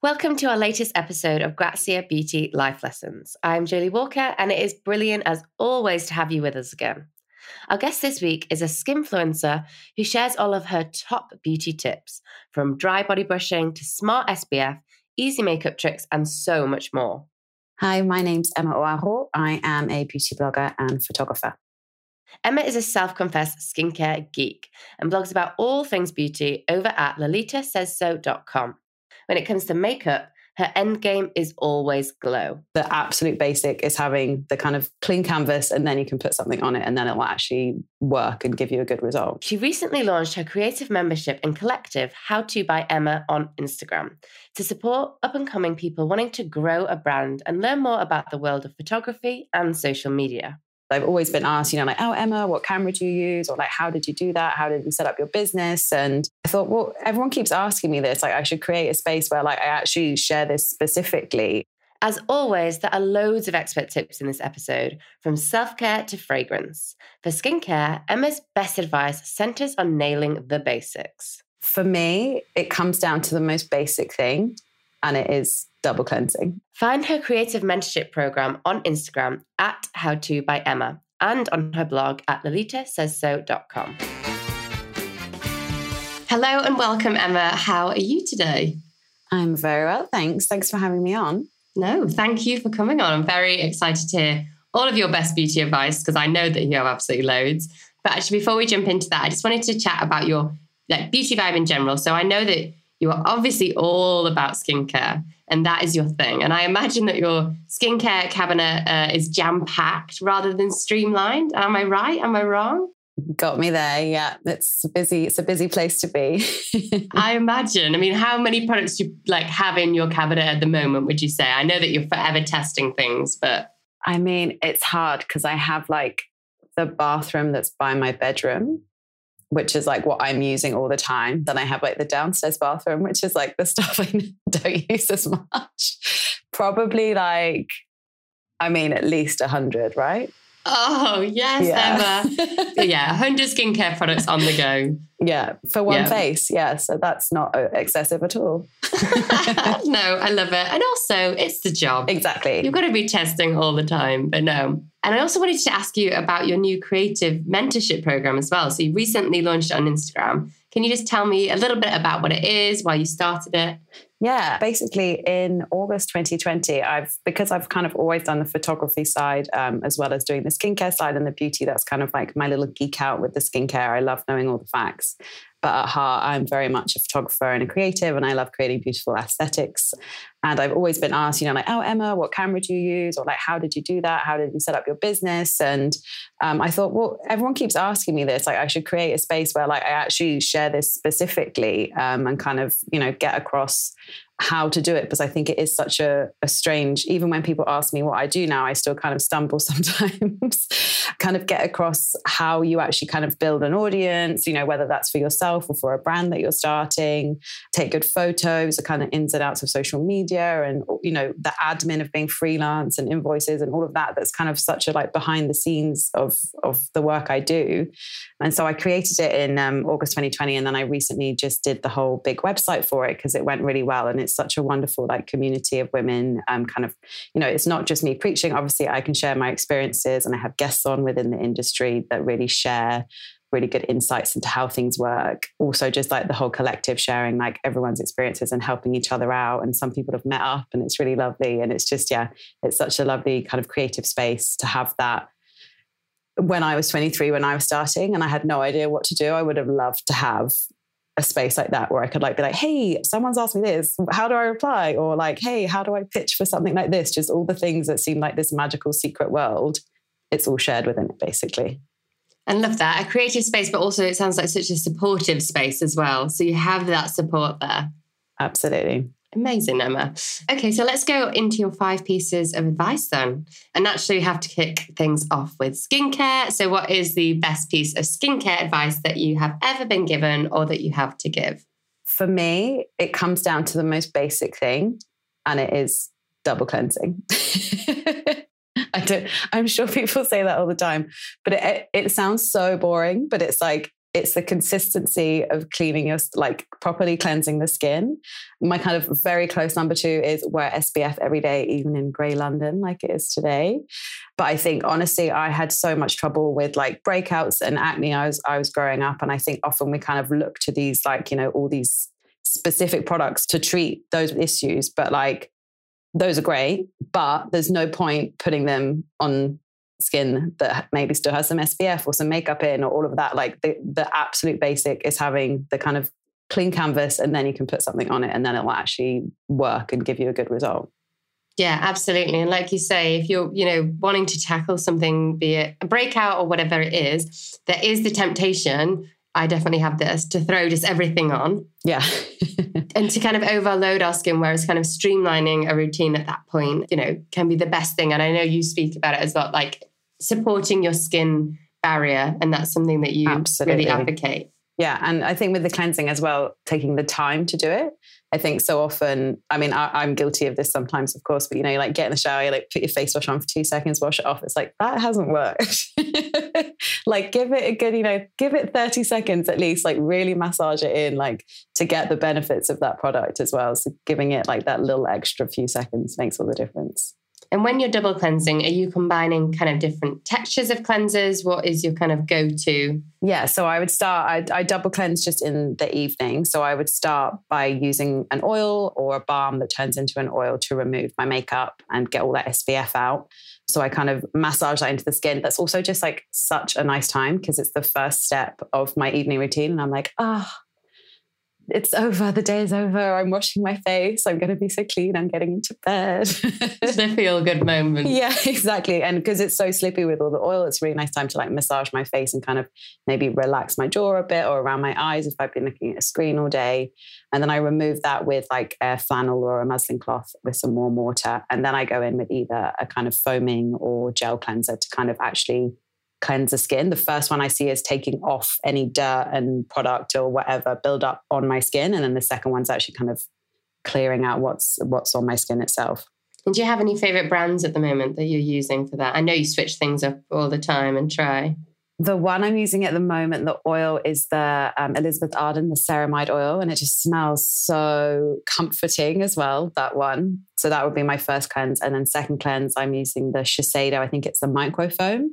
Welcome to our latest episode of Grazia Beauty Life Lessons. I'm Jolie Walker, and it is brilliant as always to have you with us again. Our guest this week is a skinfluencer who shares all of her top beauty tips, from dry body brushing to smart SPF, easy makeup tricks, and so much more. Hi, my name's Emma Hoareau. I am a beauty blogger and photographer. Emma is a self-confessed skincare geek and blogs about all things beauty over at LolitaSaysSo.com. When it comes to makeup, her end game is always glow. The absolute basic is having the kind of clean canvas, and then you can put something on it and then it will actually work and give you a good result. She recently launched her creative membership and collective How To by Emma on Instagram to support up-and-coming people wanting to grow a brand and learn more about the world of photography and social media. I've always been asked, you know, like, oh, Emma, what camera do you use? Or like, how did you do that? How did you set up your business? And I thought, well, everyone keeps asking me this. Like, I should create a space where like I actually share this specifically. As always, there are loads of expert tips in this episode, from self-care to fragrance. For skincare, Emma's best advice centers on nailing the basics. For me, it comes down to the most basic thing, and it is double cleansing. Find her creative mentorship program on Instagram at How To by Emma and on her blog at LolitaSaysSo.com. Hello and welcome, Emma. How are you today? I'm very well, thanks. Thanks for having me on. No, thank you for coming on. I'm very excited to hear all of your best beauty advice because I know that you have absolutely loads. But actually, before we jump into that, I just wanted to chat about your beauty vibe in general. So I know that you are obviously all about skincare, and that is your thing. And I imagine that your skincare cabinet is jam-packed rather than streamlined. Am I right? Am I wrong? Got me there. Yeah, it's a busy place to be. I imagine. I mean, how many products do you have in your cabinet at the moment, would you say? I know that you're forever testing things, but... I mean, it's hard because I have the bathroom that's by my bedroom, which is what I'm using all the time. Then I have the downstairs bathroom, which is the stuff I don't use as much. Probably at least 100, right? Oh, yes, yeah. Emma. Yeah, 100 skincare products on the go. Yeah, for one face. Yeah, so that's not excessive at all. No, I love it. And also, it's the job. Exactly. You've got to be testing all the time, but no. And I also wanted to ask you about your new creative mentorship program as well. So you recently launched it on Instagram. Can you just tell me a little bit about what it is, why you started it? Yeah, basically in August 2020, because I've kind of always done the photography side as well as doing the skincare side and the beauty. That's kind of my little geek out with the skincare. I love knowing all the facts. But at heart, I'm very much a photographer and a creative, and I love creating beautiful aesthetics. And I've always been asked, oh, Emma, what camera do you use? Or how did you do that? How did you set up your business? And I thought, well, everyone keeps asking me this. I should create a space where I actually share this specifically and kind of, get across how to do it, because I think it is such a strange, even when people ask me what I do now, I still kind of stumble sometimes, kind of get across how you actually kind of build an audience, whether that's for yourself or for a brand that you're starting, take good photos, the kind of ins and outs of social media and, the admin of being freelance and invoices and all of that. That's kind of such a behind the scenes of the work I do. And so I created it in August 2020. And then I recently just did the whole big website for it because it went really well. And it's such a wonderful community of women it's not just me preaching. Obviously I can share my experiences and I have guests on within the industry that really share really good insights into how things work. Also just the whole collective sharing everyone's experiences and helping each other out. And some people have met up and it's really lovely. And it's just, it's such a lovely kind of creative space to have that. When I was 23, when I was starting and I had no idea what to do, I would have loved to have a space like that where I could be hey, someone's asked me this, how do I reply? Or hey, how do I pitch for something like this? Just all the things that seem like this magical secret world, it's all shared within it basically. I love that. A creative space, but also it sounds like such a supportive space as well. So you have that support there. Absolutely. Amazing, Emma. Okay, so let's go into your 5 pieces of advice then. And naturally, we have to kick things off with skincare. So what is the best piece of skincare advice that you have ever been given or that you have to give? For me, it comes down to the most basic thing, and it is double cleansing. I'm sure people say that all the time, but it sounds so boring, but it's it's the consistency of cleaning your, like properly cleansing the skin. My kind of very close number two is wear SPF every day, even in grey London, like it is today. But I think honestly, I had so much trouble with like breakouts and acne I was growing up. And I think often we kind of look to these, like, you know, all these specific products to treat those issues. But like, those are great, but there's no point putting them on skin that maybe still has some SPF or some makeup in or all of that. Like the absolute basic is having the kind of clean canvas, and then you can put something on it and then it will actually work and give you a good result. Yeah, absolutely. And like you say, if you're, you know, wanting to tackle something, be it a breakout or whatever it is, there is the temptation, I definitely have this, to throw just everything on. Yeah. And to kind of overload our skin, whereas kind of streamlining a routine at that point, you know, can be the best thing. And I know you speak about it as well, like supporting your skin barrier. And that's something that you Absolutely. Really advocate. Yeah. And I think with the cleansing as well, taking the time to do it. I think so often, I mean, I'm guilty of this sometimes, of course, but you know, like get in the shower, you like put your face wash on for 2 seconds, wash it off. It's like, that hasn't worked. Like give it a good, you know, give it 30 seconds at least, like really massage it in, like to get the benefits of that product as well. So giving it like that little extra few seconds makes all the difference. And when you're double cleansing, are you combining kind of different textures of cleansers? What is your kind of go-to? Yeah, so I would start, I double cleanse just in the evening. So I would start by using an oil or a balm that turns into an oil to remove my makeup and get all that SPF out. So I kind of massage that into the skin. That's also just like such a nice time because it's the first step of my evening routine. And I'm like, it's over. The day is over. I'm washing my face. I'm going to be so clean. I'm getting into bed. It's a feel good moment. Yeah, exactly. And because it's so slippy with all the oil, it's a really nice time to like massage my face and kind of maybe relax my jaw a bit or around my eyes if I've been looking at a screen all day. And then I remove that with like a flannel or a muslin cloth with some warm water. And then I go in with either a kind of foaming or gel cleanser to kind of actually cleanse the skin. The first one I see is taking off any dirt and product or whatever build up on my skin. And then the second one's actually kind of clearing out what's on my skin itself. And do you have any favorite brands at the moment that you're using for that? I know you switch things up all the time and try. The one I'm using at the moment, the oil, is the Elizabeth Arden, the ceramide oil. And it just smells so comforting as well, that one. So that would be my first cleanse. And then second cleanse, I'm using the Shiseido. I think it's the microfoam.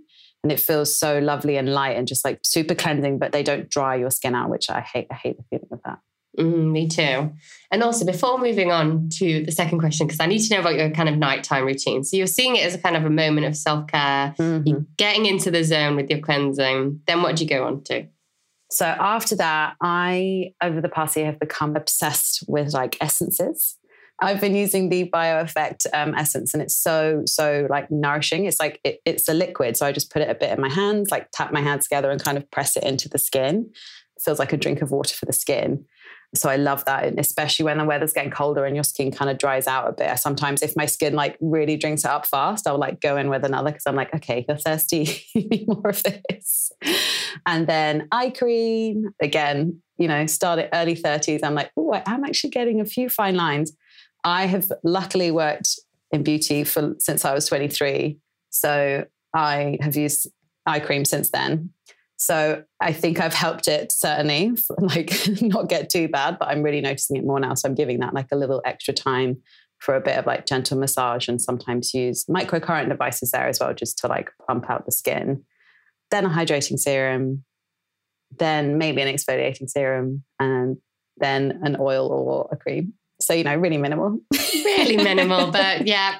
And it feels so lovely and light and just like super cleansing, but they don't dry your skin out, which I hate. I hate the feeling of that. Me too. And also before moving on to the second question, because I need to know about your kind of nighttime routine. So you're seeing it as a kind of a moment of self-care, you're getting into the zone with your cleansing. Then what do you go on to? So after that, I, over the past year, have become obsessed with like essences. I've been using the BioEffect essence, and it's so like nourishing. It's like, it's a liquid. So I just put it a bit in my hands, like tap my hands together and kind of press it into the skin. It feels like a drink of water for the skin. So I love that. And especially when the weather's getting colder and your skin kind of dries out a bit. Sometimes if my skin like really drinks it up fast, I'll like go in with another because I'm like, okay, you're thirsty. You need more of this. And then eye cream again, you know, start at early 30s. I'm like, oh, I am actually getting a few fine lines. I have luckily worked in beauty since I was 23. So I have used eye cream since then. So I think I've helped it certainly like not get too bad, but I'm really noticing it more now. So I'm giving that like a little extra time for a bit of like gentle massage, and sometimes use microcurrent devices there as well, just to like plump out the skin. Then a hydrating serum, then maybe an exfoliating serum, and then an oil or a cream. So, you know, really minimal. Really minimal, but yeah.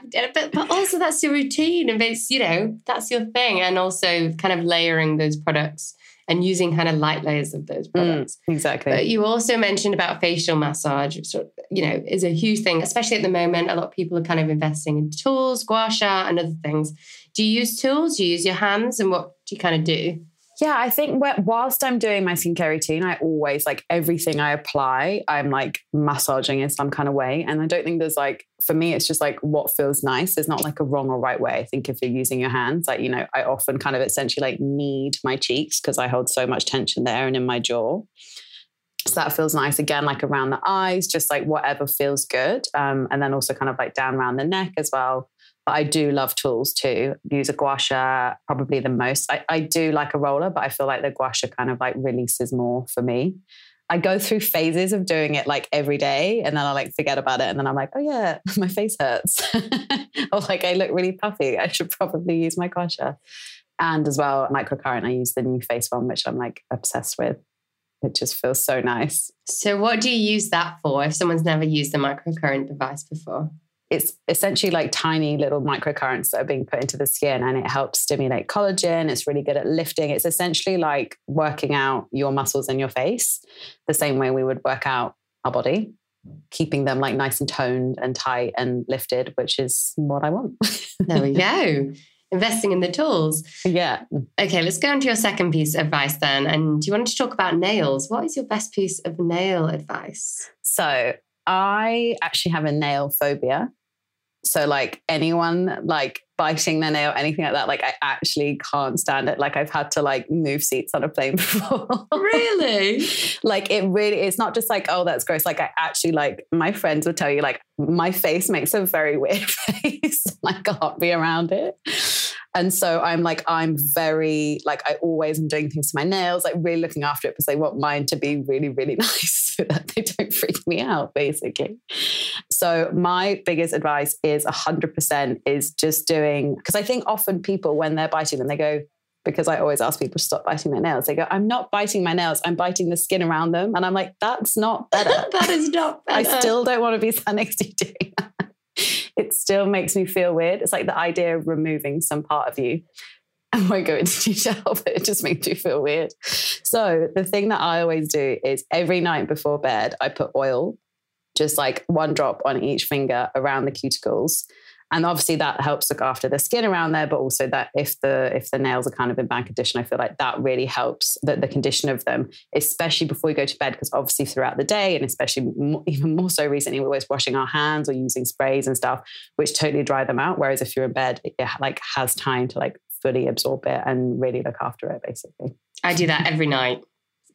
But also that's your routine, and it's, you know, that's your thing. And also kind of layering those products and using kind of light layers of those products. Exactly. But you also mentioned about facial massage, which, you know, is a huge thing, especially at the moment. A lot of people are kind of investing in tools, gua sha and other things. Do you use tools? Do you use your hands? And what do you kind of do? Yeah, I think whilst I'm doing my skincare routine, I always like everything I apply, I'm like massaging in some kind of way. And I don't think there's like, for me, it's just like what feels nice. There's not like a wrong or right way. I think if you're using your hands, like, you know, I often kind of essentially like knead my cheeks because I hold so much tension there and in my jaw. So that feels nice. Again, like around the eyes, just like whatever feels good. And then also kind of like down around the neck as well. But I do love tools too. Use a gua sha probably the most. I do like a roller, but I feel like the gua sha kind of like releases more for me. I go through phases of doing it like every day, and then I like forget about it, and then I'm like, oh yeah, my face hurts. Or like I look really puffy. I should probably use my gua sha. And as well, microcurrent, I use the new face one, which I'm like obsessed with. It just feels so nice. So what do you use that for if someone's never used a microcurrent device before? It's essentially like tiny little microcurrents that are being put into the skin, and it helps stimulate collagen. It's really good at lifting. It's essentially like working out your muscles in your face the same way we would work out our body, keeping them like nice and toned and tight and lifted, which is what I want. There we go. Investing in the tools. Yeah. Okay, let's go on to your second piece of advice then. And you wanted to talk about nails. What is your best piece of nail advice? So I actually have a nail phobia. So like anyone like biting their nail, anything like that, like I actually can't stand it. Like I've had to like move seats on a plane before. Really? Like it really, it's not just like, oh, that's gross. Like I actually like, my friends would tell you like my face makes a very weird face. I can't be around it. And so I'm very, like I always am doing things to my nails, like really looking after it because I want mine to be really, really nice so that they don't freak me out, basically. So my biggest advice is 100% is just doing, because I think often people when they're biting them, they go, because I always ask people to stop biting their nails. They go, I'm not biting my nails. I'm biting the skin around them. And I'm like, that's not better. That is not better. I still don't want to be sat next to you doing that. It still makes me feel weird. It's like the idea of removing some part of you. I won't go into detail, but it just makes you feel weird. So the thing that I always do is every night before bed, I put oil, just like one drop on each finger around the cuticles. And obviously that helps look after the skin around there, but also that if the nails are kind of in bad condition, I feel like that really helps the condition of them, especially before you go to bed, because obviously throughout the day and especially even more so recently, we're always washing our hands or using sprays and stuff, which totally dry them out. Whereas if you're in bed, it like has time to like fully absorb it and really look after it, basically. I do that every night.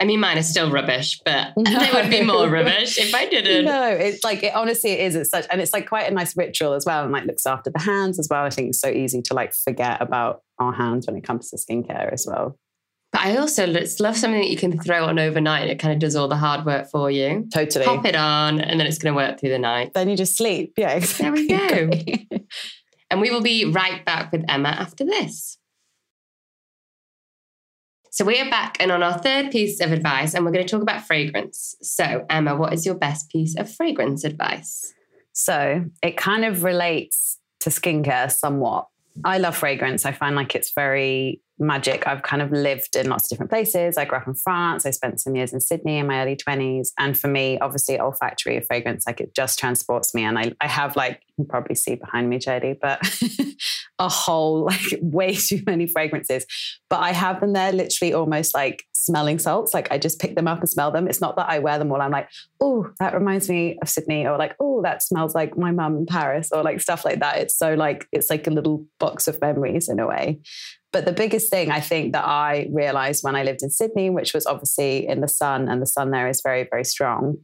I mean, mine is still rubbish, but they would be more rubbish if I didn't. No, it's like, it honestly is. It's such, and it's like quite a nice ritual as well. And like looks after the hands as well. I think it's so easy to like forget about our hands when it comes to skincare as well. But I also love something that you can throw on overnight. It kind of does all the hard work for you. Totally. Pop it on and then it's going to work through the night. Then you just sleep. Yeah, exactly. There we go. And we will be right back with Emma after this. So we are back and on our third piece of advice, and we're going to talk about fragrance. So Emma, what is your best piece of fragrance advice? So it kind of relates to skincare somewhat. I love fragrance. I find like it's very magic. I've kind of lived in lots of different places. I grew up in France. I spent some years in Sydney in my early 20s. And for me, obviously olfactory fragrance, like it just transports me. And I have like, you can probably see behind me, Jodie, but a whole like way too many fragrances. But I have them there literally almost like smelling salts. Like I just pick them up and smell them. It's not that I wear them all. I'm like, oh, that reminds me of Sydney, or like, oh, that smells like my mum in Paris, or like stuff like that. It's so like, it's like a little box of memories in a way. But the biggest thing I think that I realized when I lived in Sydney, which was obviously in the sun, and the sun there is very, very strong,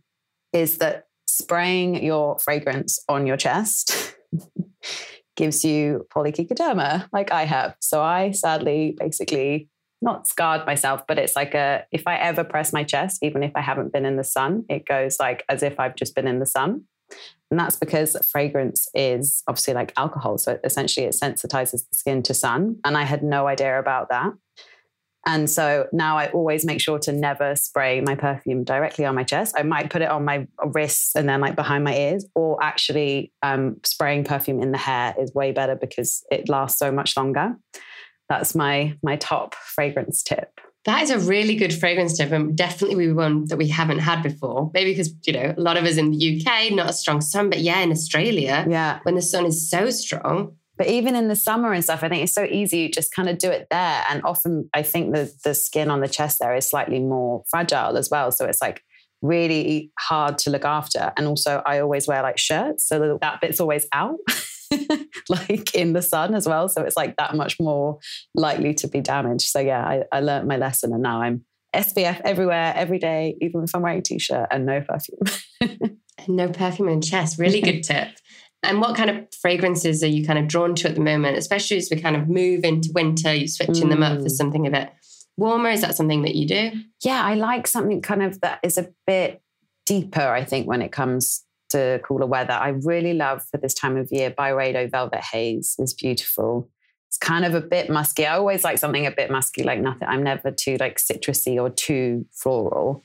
is that spraying your fragrance on your chest gives you polycyciderma, like I have. So I sadly basically not scarred myself, but it's like if I ever press my chest, even if I haven't been in the sun, it goes like as if I've just been in the sun. And that's because fragrance is obviously like alcohol. So essentially it sensitizes the skin to sun. And I had no idea about that. And so now I always make sure to never spray my perfume directly on my chest. I might put it on my wrists and then like behind my ears, or actually spraying perfume in the hair is way better because it lasts so much longer. That's my top fragrance tip. That is a really good fragrance tip, and definitely one that we haven't had before. Maybe because, you know, a lot of us in the UK, not a strong sun, but yeah, in Australia, yeah, when the sun is so strong. But even in the summer and stuff, I think it's so easy. You just kind of do it there. And often I think the skin on the chest there is slightly more fragile as well. So it's like really hard to look after. And also I always wear like shirts, so that bit's always out. Like in the sun as well. So it's like that much more likely to be damaged. So yeah, I learned my lesson, and now I'm SPF everywhere, every day, even if I'm wearing a t-shirt, and no perfume. No perfume on chest. Really good tip. And what kind of fragrances are you kind of drawn to at the moment, especially as we kind of move into winter, you're switching them up for something a bit warmer? Is that something that you do? Yeah, I like something kind of that is a bit deeper, I think, when it comes to cooler weather. I really love, for this time of year, Byredo Velvet Haze is beautiful. It's kind of a bit musky. I always like something a bit musky, like nothing. I'm never too like citrusy or too floral.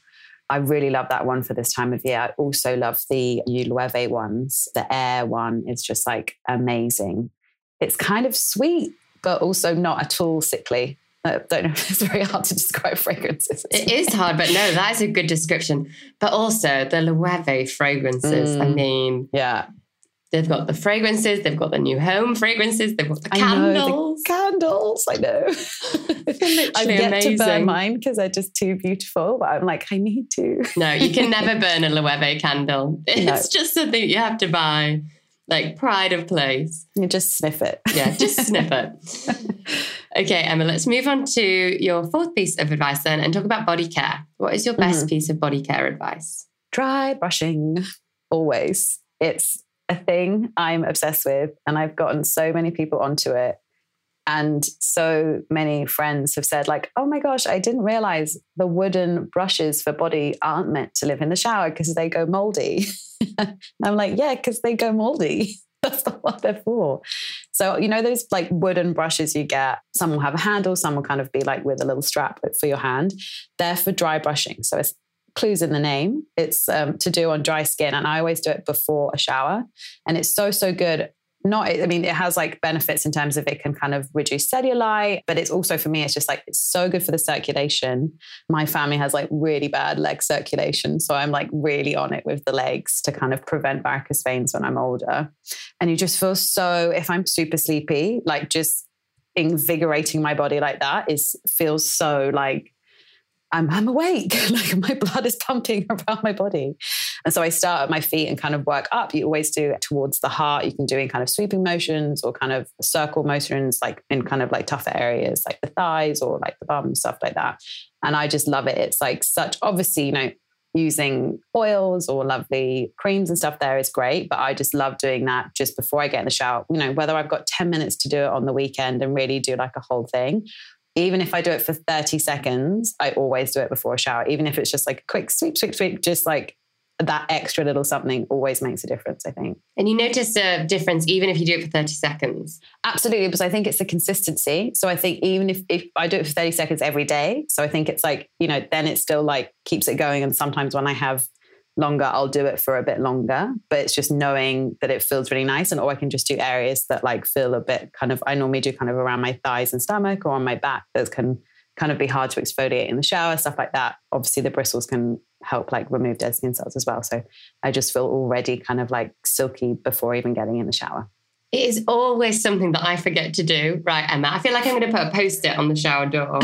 I really love that one for this time of year. I also love the Yluve ones. The air one is just like amazing. It's kind of sweet, but also not at all sickly. I don't know if it's very hard to describe fragrances. It is hard, but no, that is a good description. But also the Loewe fragrances. I mean, yeah, they've got the fragrances, they've got the new home fragrances, they've got the candles. I know. I get to burn mine because they're just too beautiful, but I'm like, I need to. No, you can never burn a Loewe candle. It's just something you have to buy, like pride of place. You just sniff it. Yeah, just sniff it. Okay, Emma, let's move on to your fourth piece of advice then and talk about body care. What is your best piece of body care advice? Dry brushing, always. It's a thing I'm obsessed with, and I've gotten so many people onto it. And so many friends have said like, oh my gosh, I didn't realize the wooden brushes for body aren't meant to live in the shower because they go moldy. I'm like, yeah, because they go moldy. That's not what they're for. So, you know, those like wooden brushes you get, some will have a handle, some will kind of be like with a little strap for your hand. They're for dry brushing. So it's clues in the name. It's to do on dry skin. And I always do it before a shower. And it's so, so good. It has like benefits in terms of it can kind of reduce cellulite, but it's also, for me, it's just like, it's so good for the circulation. My family has like really bad leg circulation. So I'm like really on it with the legs to kind of prevent varicose veins when I'm older. And you just feel so, if I'm super sleepy, like just invigorating my body like that feels so like I'm awake, like my blood is pumping around my body. And so I start at my feet and kind of work up. You always do it towards the heart. You can do in kind of sweeping motions or kind of circle motions, like in kind of like tougher areas, like the thighs or like the bum, stuff like that. And I just love it. It's like such, obviously, you know, using oils or lovely creams and stuff there is great, but I just love doing that just before I get in the shower, you know, whether I've got 10 minutes to do it on the weekend and really do like a whole thing. Even if I do it for 30 seconds, I always do it before a shower. Even if it's just like a quick sweep, sweep, sweep, just like that extra little something always makes a difference, I think. And you notice a difference even if you do it for 30 seconds? Absolutely, because I think it's the consistency. So I think even if I do it for 30 seconds every day, so I think it's like, you know, then it still like keeps it going. And sometimes when I have longer, I'll do it for a bit longer, but it's just knowing that it feels really nice. And or I can just do areas that like feel a bit kind of, I normally do kind of around my thighs and stomach or on my back that can kind of be hard to exfoliate in the shower, stuff like that. Obviously the bristles can help like remove dead skin cells as well. So I just feel already kind of like silky before even getting in the shower. It is always something that I forget to do. Right, Emma? I feel like I'm going to put a post-it on the shower door.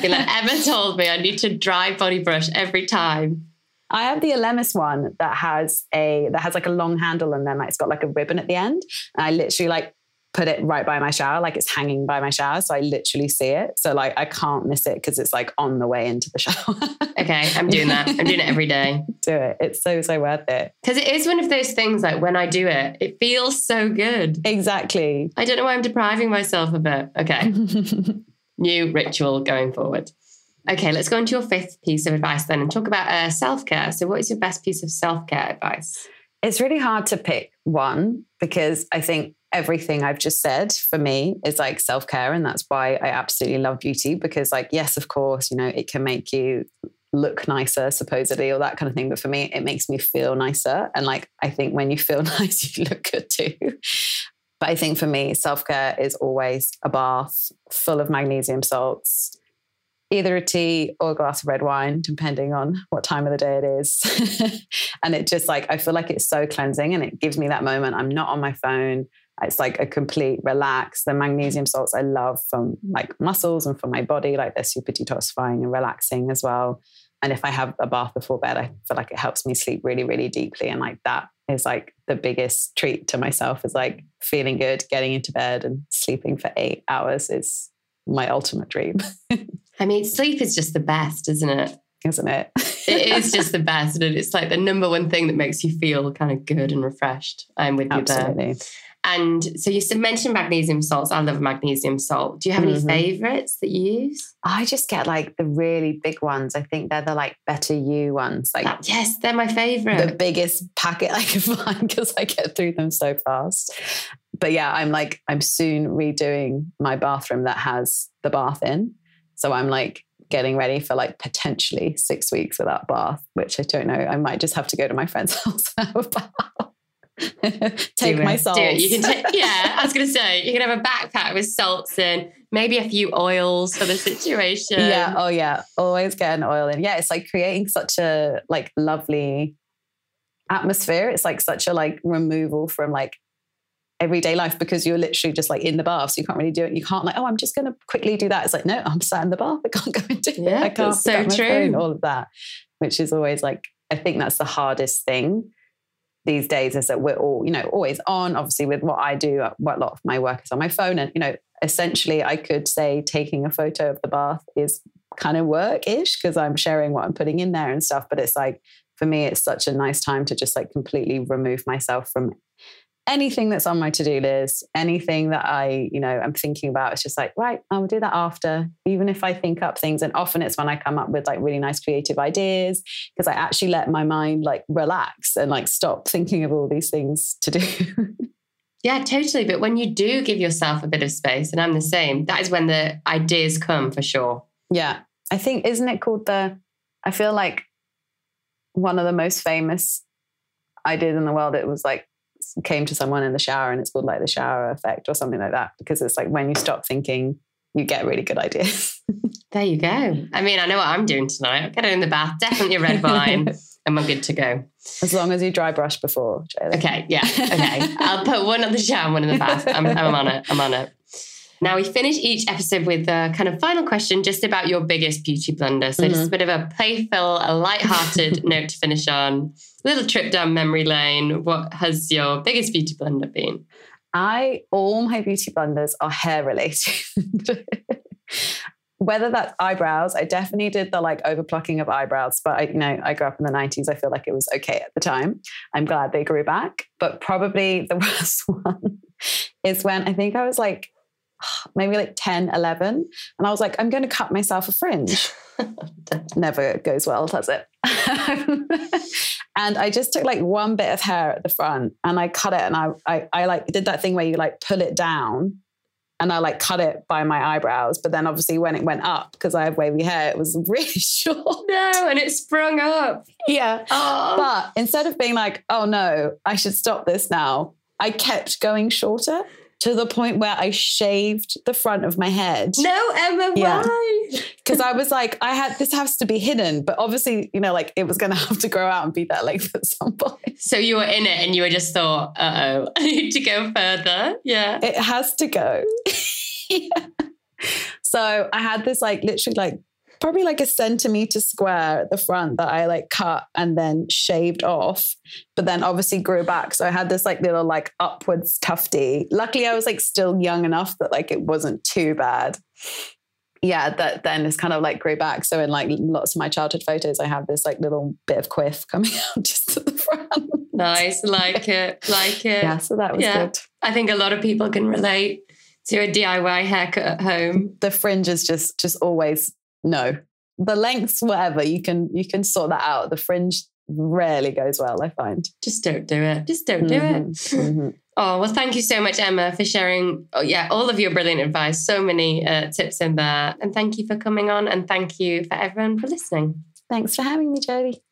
Be like, Emma told me I need to dry body brush every time. I have the Elemis one that has like a long handle and then like it's got like a ribbon at the end. And I literally like put it right by my shower, like it's hanging by my shower. So I literally see it. So like I can't miss it because it's like on the way into the shower. Okay, I'm doing that. I'm doing it every day. Do it. It's so, so worth it. Because it is one of those things like when I do it, it feels so good. Exactly. I don't know why I'm depriving myself of it. Okay. New ritual going forward. Okay, let's go on to your fifth piece of advice then and talk about self-care. So what is your best piece of self-care advice? It's really hard to pick one because I think everything I've just said for me is like self-care, and that's why I absolutely love beauty because like, yes, of course, you know, it can make you look nicer supposedly or that kind of thing. But for me, it makes me feel nicer. And like, I think when you feel nice, you look good too. But I think for me, self-care is always a bath full of magnesium salts, either a tea or a glass of red wine, depending on what time of the day it is. And it just like, I feel like it's so cleansing and it gives me that moment. I'm not on my phone. It's like a complete relax. The magnesium salts I love from like muscles and for my body, like they're super detoxifying and relaxing as well. And if I have a bath before bed, I feel like it helps me sleep really, really deeply. And like that is like the biggest treat to myself is like feeling good, getting into bed and sleeping for 8 hours is my ultimate dream. I mean, sleep is just the best, isn't it? isn't it? It is just the best. And it's like the number one thing that makes you feel kind of good and refreshed. I'm with you Absolutely. There. And so you mentioned magnesium salts. I love magnesium salt. Do you have any favourites that you use? I just get like the really big ones. I think they're the like Better You ones. Like yes, they're my favourite. The biggest packet I can find because I get through them so fast. But yeah, I'm soon redoing my bathroom that has the bath in. So I'm like getting ready for like potentially 6 weeks without bath, which I don't know. I might just have to go to my friend's house and have a bath. Take my salts. Yeah, I was going to say, you can have a backpack with salts in, maybe a few oils for the situation. Yeah, oh yeah, always get an oil in. Yeah, it's like creating such a like lovely atmosphere. It's like such a like removal from like everyday life because you're literally just like in the bath, so you can't really do it. You can't like, oh, I'm just going to quickly do that. It's like, no, I'm sat in the bath. I can't go and do it. I can't so true. Phone, all of that, which is always like, I think that's the hardest thing these days is that we're all, you know, always on, obviously with what I do, what a lot of my work is on my phone. And, you know, essentially I could say taking a photo of the bath is kind of work-ish because I'm sharing what I'm putting in there and stuff. But it's like, for me, it's such a nice time to just like completely remove myself from anything that's on my to-do list, anything that I, you know, I'm thinking about. It's just like, right, I'll do that after, even if I think up things. And often it's when I come up with like really nice creative ideas because I actually let my mind like relax and like stop thinking of all these things to do. Yeah, totally. But when you do give yourself a bit of space, and I'm the same, that is when the ideas come for sure. Yeah. I think, isn't it called I feel like one of the most famous ideas in the world, it was like, came to someone in the shower, and it's called like the shower effect or something like that, because it's like when you stop thinking you get really good ideas. There you go. I mean, I know what I'm doing tonight. I'll get it in the bath, definitely a red wine, and I'm good to go. As long as you dry brush before, Jayla. Okay, yeah, okay. I'll put one on the shower, one in the bath. I'm on it, I'm on it. Now we finish each episode with a kind of final question just about your biggest beauty blunder. So just a bit of a playful, a lighthearted note to finish on. A little trip down memory lane. What has your biggest beauty blunder been? All my beauty blunders are hair related. Whether that's eyebrows, I definitely did the like overplucking of eyebrows, but I grew up in the 90s. I feel like it was okay at the time. I'm glad they grew back, but probably the worst one is when I think I was like, maybe like 10, 11. And I was like, I'm going to cut myself a fringe. Never goes well, does it? And I just took like one bit of hair at the front and I cut it. And I like did that thing where you like pull it down, and I like cut it by my eyebrows. But then obviously when it went up, because I have wavy hair, it was really short. No, and it sprung up. Yeah. Oh. But instead of being like, oh no, I should stop this now, I kept going shorter, to the point where I shaved the front of my head. No, Emma, why? Because I was like, this has to be hidden, but obviously, you know, like it was going to have to grow out and be that length at some point. So you were in it and you were just thought, I need to go further. Yeah. It has to go. Yeah. So I had this like literally like probably like a centimetre square at the front that I like cut and then shaved off, but then obviously grew back. So I had this like little like upwards tufty. Luckily I was like still young enough that like it wasn't too bad. Yeah, that then it's kind of like grew back. So in like lots of my childhood photos, I have this like little bit of quiff coming out just at the front. Nice, like it. Yeah, so that was good. I think a lot of people can relate to a DIY haircut at home. The fringe is just always... No, the lengths, whatever, you can sort that out. The fringe rarely goes well, I find. Just don't do it. Mm-hmm. Oh, well, thank you so much, Emma, for sharing. Oh, yeah, all of your brilliant advice. So many tips in there. And thank you for coming on. And thank you for everyone for listening. Thanks for having me, Jolie.